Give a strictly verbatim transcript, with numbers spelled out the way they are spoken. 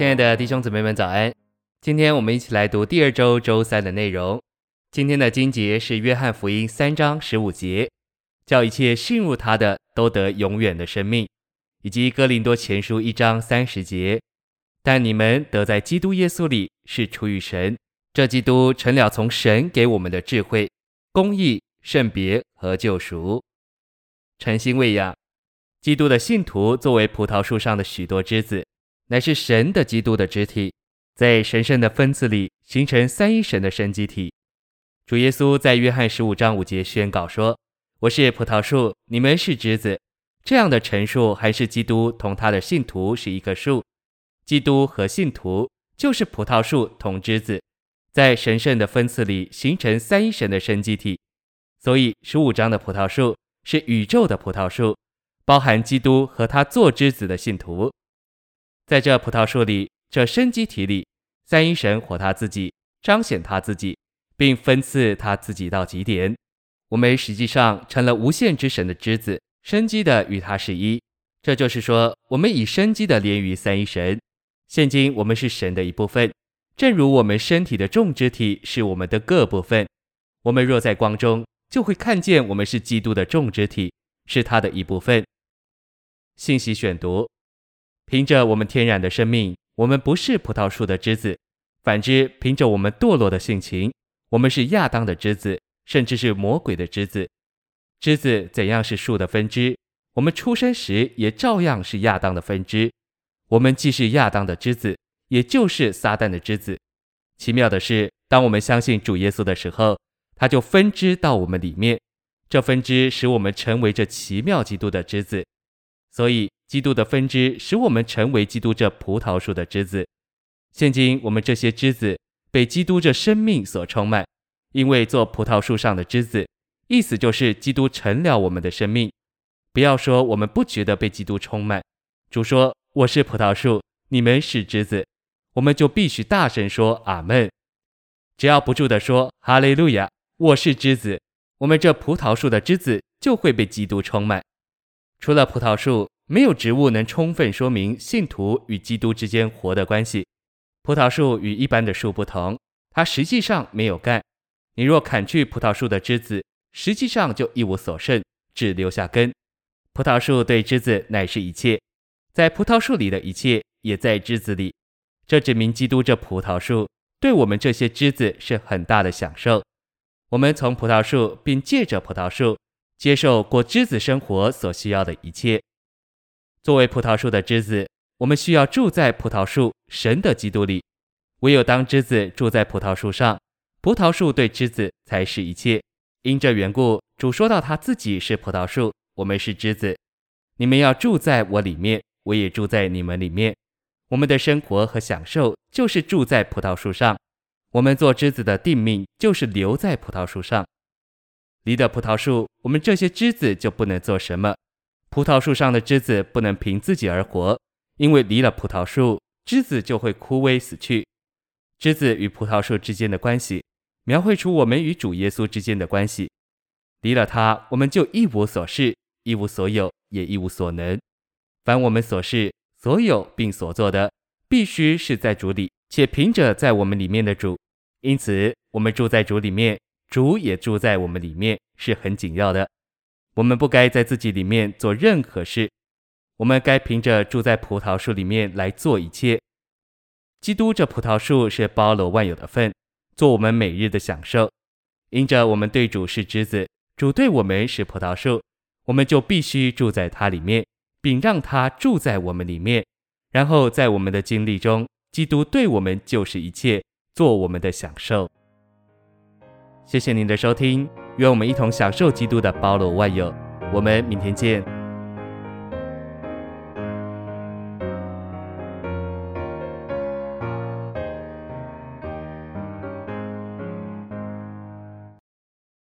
亲爱的弟兄姊妹们早安，今天我们一起来读第二周周三的内容。今天的经节是约翰福音三章十五节，叫一切信入他的都得永远的生命，以及哥林多前书一章三十节，但你们得在基督耶稣里是出于神，这基督成了从神给我们的智慧、公义、圣别和救赎。诚心喂养，基督的信徒作为葡萄树上的许多枝子，乃是神的基督的肢体，在神圣的分子里形成三一神的生机体。主耶稣在约翰十五章五节宣告说，我是葡萄树，你们是枝子。这样的陈述还是基督同他的信徒是一棵树，基督和信徒就是葡萄树同枝子，在神圣的分子里形成三一神的生机体。所以十五章的葡萄树是宇宙的葡萄树，包含基督和他做枝子的信徒。在这葡萄树里，这生机体里，三一神活他自己，彰显他自己，并分赐他自己到极点。我们实际上成了无限之神的枝子，生机的与他是一。这就是说，我们以生机的连于三一神。现今我们是神的一部分，正如我们身体的众肢体是我们的各部分。我们若在光中，就会看见我们是基督的众肢体，是他的一部分。信息选读，凭着我们天然的生命，我们不是葡萄树的枝子；反之，凭着我们堕落的性情，我们是亚当的枝子，甚至是魔鬼的枝子。枝子怎样是树的分支，我们出生时也照样是亚当的分支。我们既是亚当的枝子，也就是撒旦的枝子。奇妙的是，当我们相信主耶稣的时候，他就分支到我们里面，这分支使我们成为这奇妙基督的枝子。所以基督的分支使我们成为基督这葡萄树的枝子。现今我们这些枝子被基督这生命所充满，因为做葡萄树上的枝子，意思就是基督成了我们的生命。不要说我们不觉得被基督充满，主说我是葡萄树，你们是枝子，我们就必须大声说阿们。只要不住地说哈利路亚，我是枝子，我们这葡萄树的枝子就会被基督充满。除了葡萄树，没有植物能充分说明信徒与基督之间活的关系。葡萄树与一般的树不同，它实际上没有干。你若砍去葡萄树的枝子，实际上就一无所剩，只留下根。葡萄树对枝子乃是一切，在葡萄树里的一切也在枝子里。这指明基督这葡萄树对我们这些枝子是很大的享受。我们从葡萄树并借着葡萄树接受过枝子生活所需要的一切。作为葡萄树的枝子，我们需要住在葡萄树神的基督里。唯有当枝子住在葡萄树上，葡萄树对枝子才是一切。因这缘故，主说到他自己是葡萄树，我们是枝子。你们要住在我里面，我也住在你们里面。我们的生活和享受就是住在葡萄树上。我们做枝子的定命就是留在葡萄树上。离的葡萄树，我们这些枝子就不能做什么。葡萄树上的枝子不能凭自己而活，因为离了葡萄树，枝子就会枯萎死去。枝子与葡萄树之间的关系，描绘出我们与主耶稣之间的关系。离了他，我们就一无所是，一无所有，也一无所能。凡我们所是、所有并所做的，必须是在主里，且凭着在我们里面的主。因此，我们住在主里面，主也住在我们里面，是很紧要的。我们不该在自己里面做任何事，我们该凭着住在葡萄树里面来做一切。基督这葡萄树是包罗万有的份，做我们每日的享受。因着我们对主是枝子，主对我们是葡萄树，我们就必须住在它里面，并让它住在我们里面。然后在我们的经历中，基督对我们就是一切，做我们的享受。谢谢您的收听，愿我们一同享受基督的包罗万有。我们明天见。